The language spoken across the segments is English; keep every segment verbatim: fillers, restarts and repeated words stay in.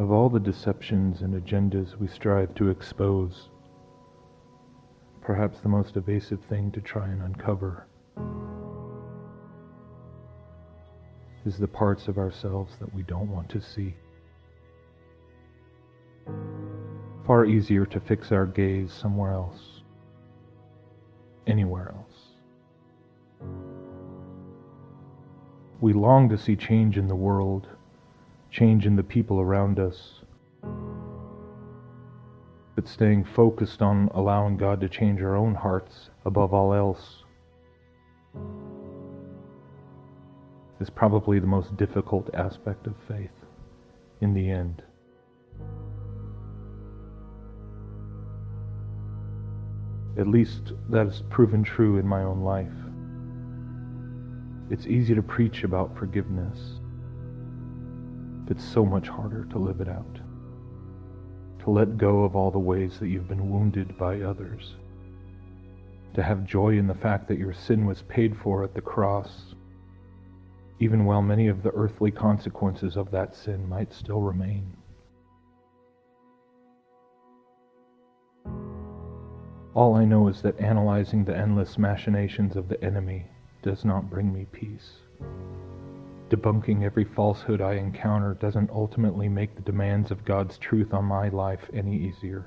of all the deceptions and agendas we strive to expose. Perhaps the most evasive thing to try and uncover is the parts of ourselves that we don't want to see. Far easier to fix our gaze somewhere else, anywhere else. We long to see change in the world, change in the people around us. But staying focused on allowing God to change our own hearts above all else is probably the most difficult aspect of faith in the end. At least that is proven true in my own life. It's easy to preach about forgiveness. It's so much harder to live it out, to let go of all the ways that you've been wounded by others, to have joy in the fact that your sin was paid for at the cross, even while many of the earthly consequences of that sin might still remain. All I know is that analyzing the endless machinations of the enemy does not bring me peace. Debunking every falsehood I encounter doesn't ultimately make the demands of God's truth on my life any easier.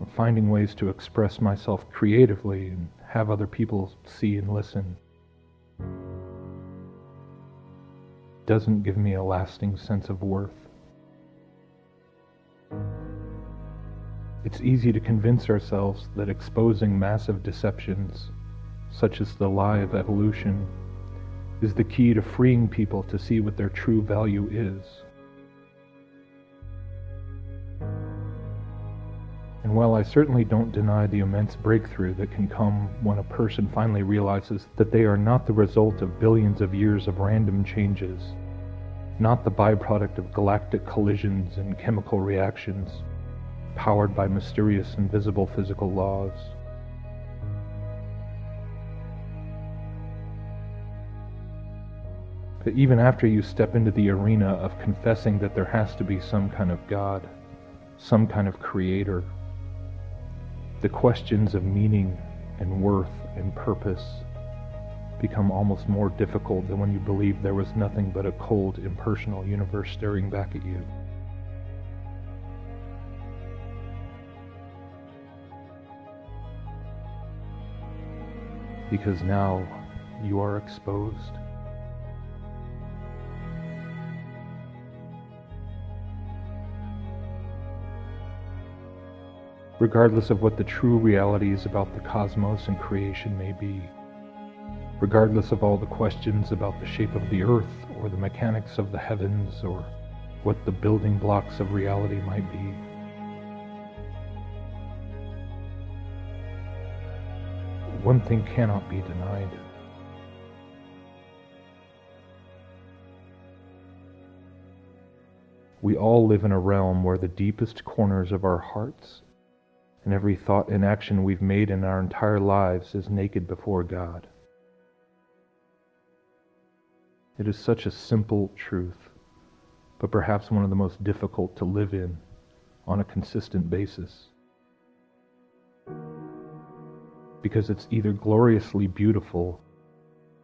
Or finding ways to express myself creatively and have other people see and listen doesn't give me a lasting sense of worth. It's easy to convince ourselves that exposing massive deceptions, such as the lie of evolution, is the key to freeing people to see what their true value is. And while I certainly don't deny the immense breakthrough that can come when a person finally realizes that they are not the result of billions of years of random changes, not the byproduct of galactic collisions and chemical reactions powered by mysterious invisible physical laws, but even after you step into the arena of confessing that there has to be some kind of God, some kind of creator, the questions of meaning and worth and purpose become almost more difficult than when you believed there was nothing but a cold, impersonal universe staring back at you. Because now you are exposed. Regardless of what the true realities about the cosmos and creation may be, regardless of all the questions about the shape of the earth or the mechanics of the heavens or what the building blocks of reality might be, one thing cannot be denied. We all live in a realm where the deepest corners of our hearts and every thought and action we've made in our entire lives is naked before God. It is such a simple truth, but perhaps one of the most difficult to live in on a consistent basis. Because it's either gloriously beautiful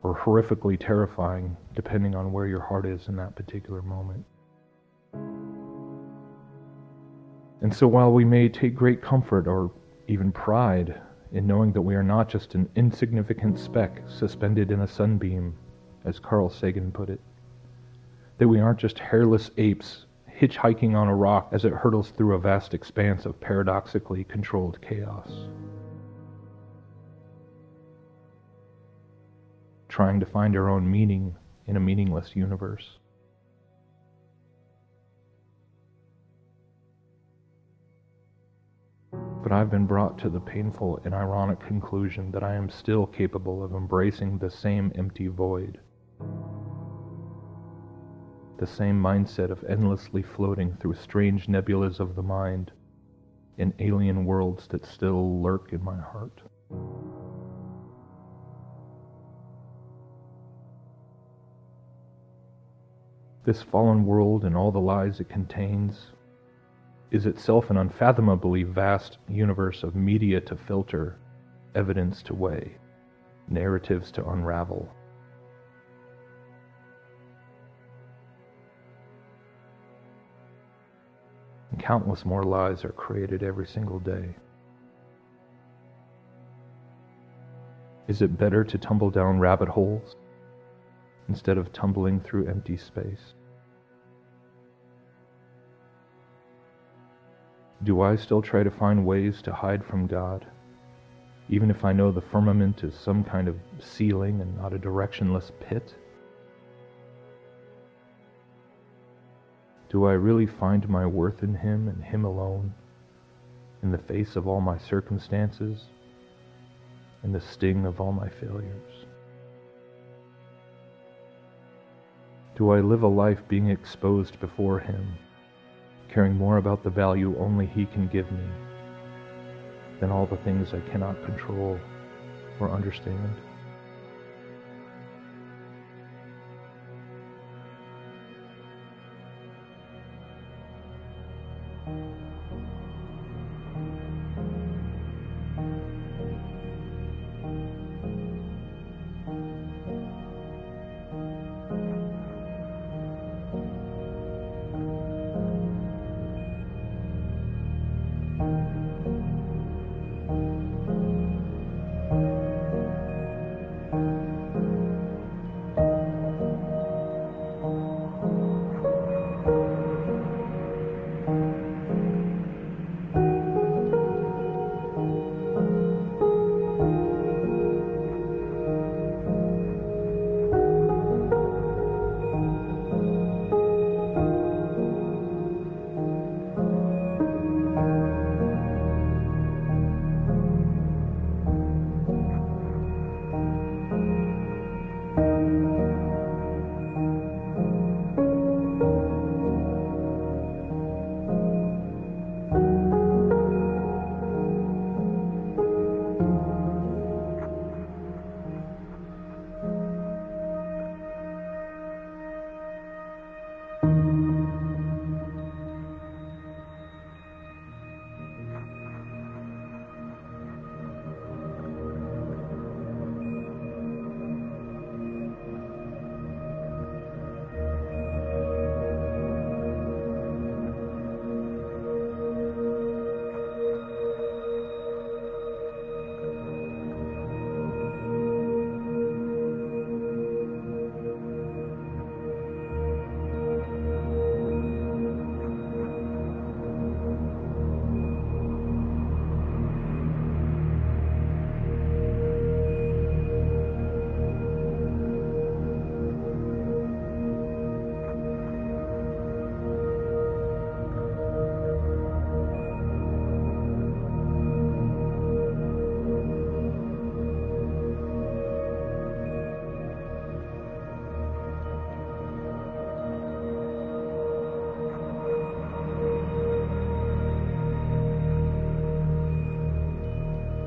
or horrifically terrifying, depending on where your heart is in that particular moment. And so while we may take great comfort or even pride in knowing that we are not just an insignificant speck suspended in a sunbeam, as Carl Sagan put it, that we aren't just hairless apes hitchhiking on a rock as it hurtles through a vast expanse of paradoxically controlled chaos, trying to find our own meaning in a meaningless universe. But I've been brought to the painful and ironic conclusion that I am still capable of embracing the same empty void, the same mindset of endlessly floating through strange nebulas of the mind in alien worlds that still lurk in my heart. This fallen world and all the lies it contains is itself an unfathomably vast universe of media to filter, evidence to weigh, narratives to unravel. And countless more lies are created every single day. Is it better to tumble down rabbit holes instead of tumbling through empty space? Do I still try to find ways to hide from God, even if I know the firmament is some kind of ceiling and not a directionless pit? Do I really find my worth in Him and Him alone, in the face of all my circumstances, in the sting of all my failures? Do I live a life being exposed before Him, caring more about the value only He can give me than all the things I cannot control or understand?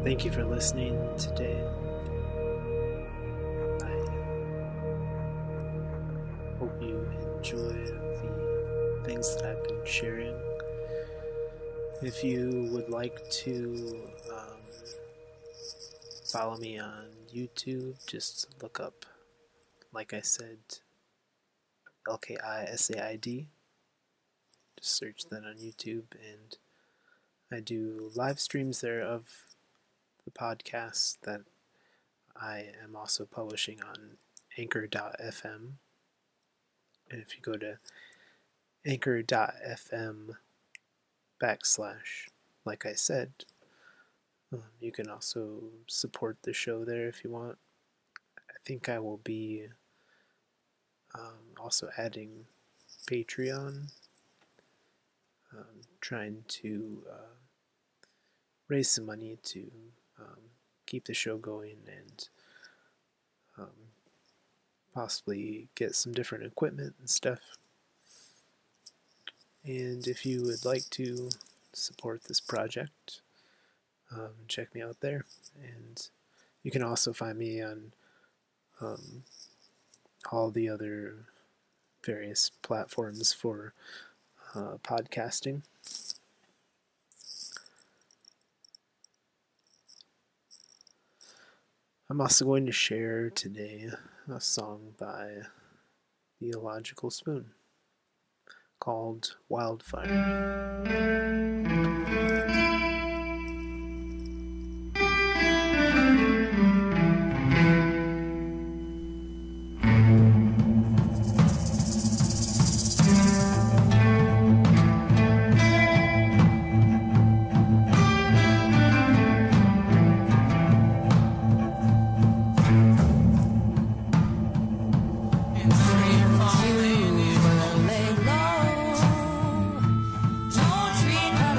Thank you for listening today. I hope you enjoy the things that I've been sharing. If you would like to um, follow me on YouTube, just look up, like I said, L K I S A I D. Just search that on YouTube, and I do live streams there of the podcast that I am also publishing on anchor dot f m. And if you go to anchor dot f m backslash, like I said, um, you can also support the show there if you want. I think I will be um, also adding Patreon, um, trying to uh, raise some money to Um, keep the show going, and um, possibly get some different equipment and stuff. And if you would like to support this project, um, check me out there. And you can also find me on um, all the other various platforms for uh, podcasting. I'm also going to share today a song by The Illogical Spoon called Wildfire. Don't treat them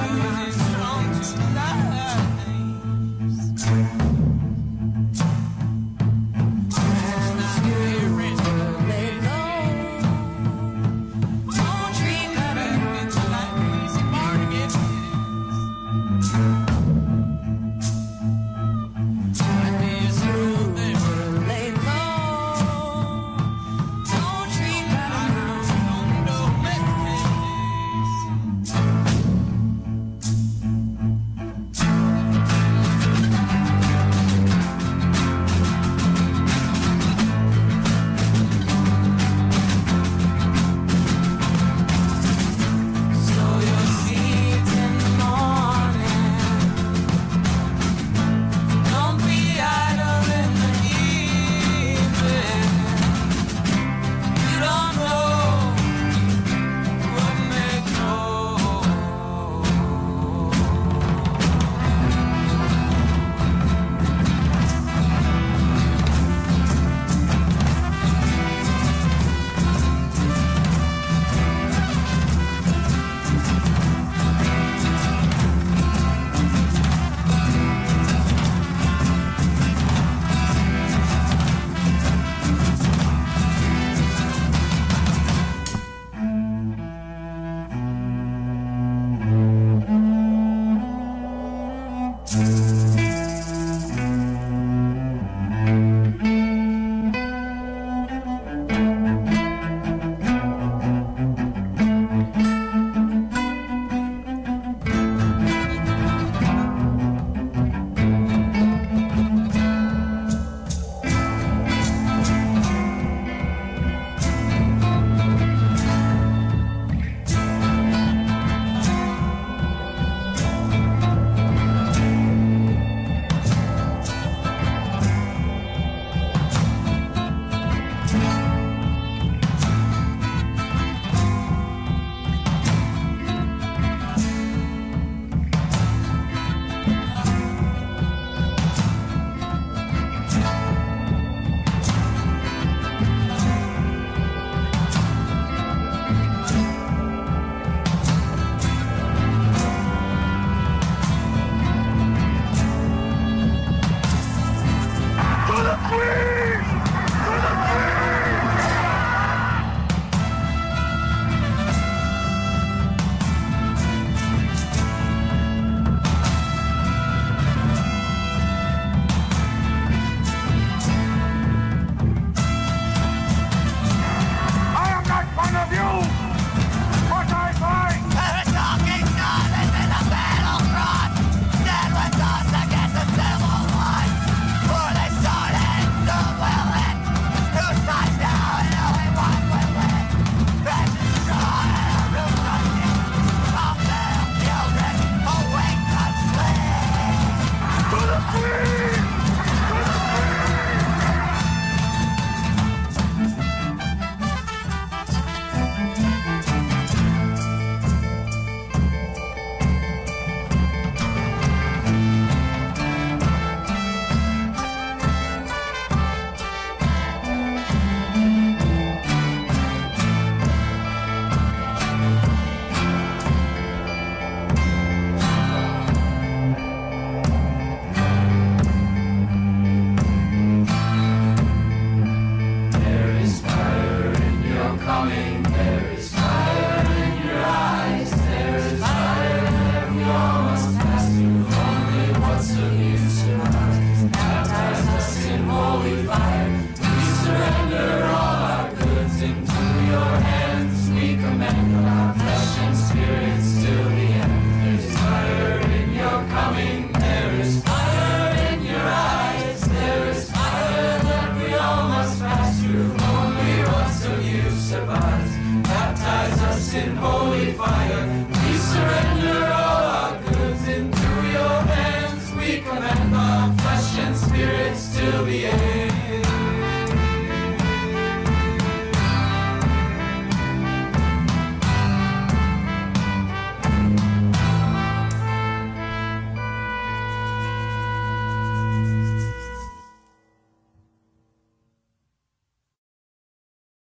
of flesh and spirit still be able.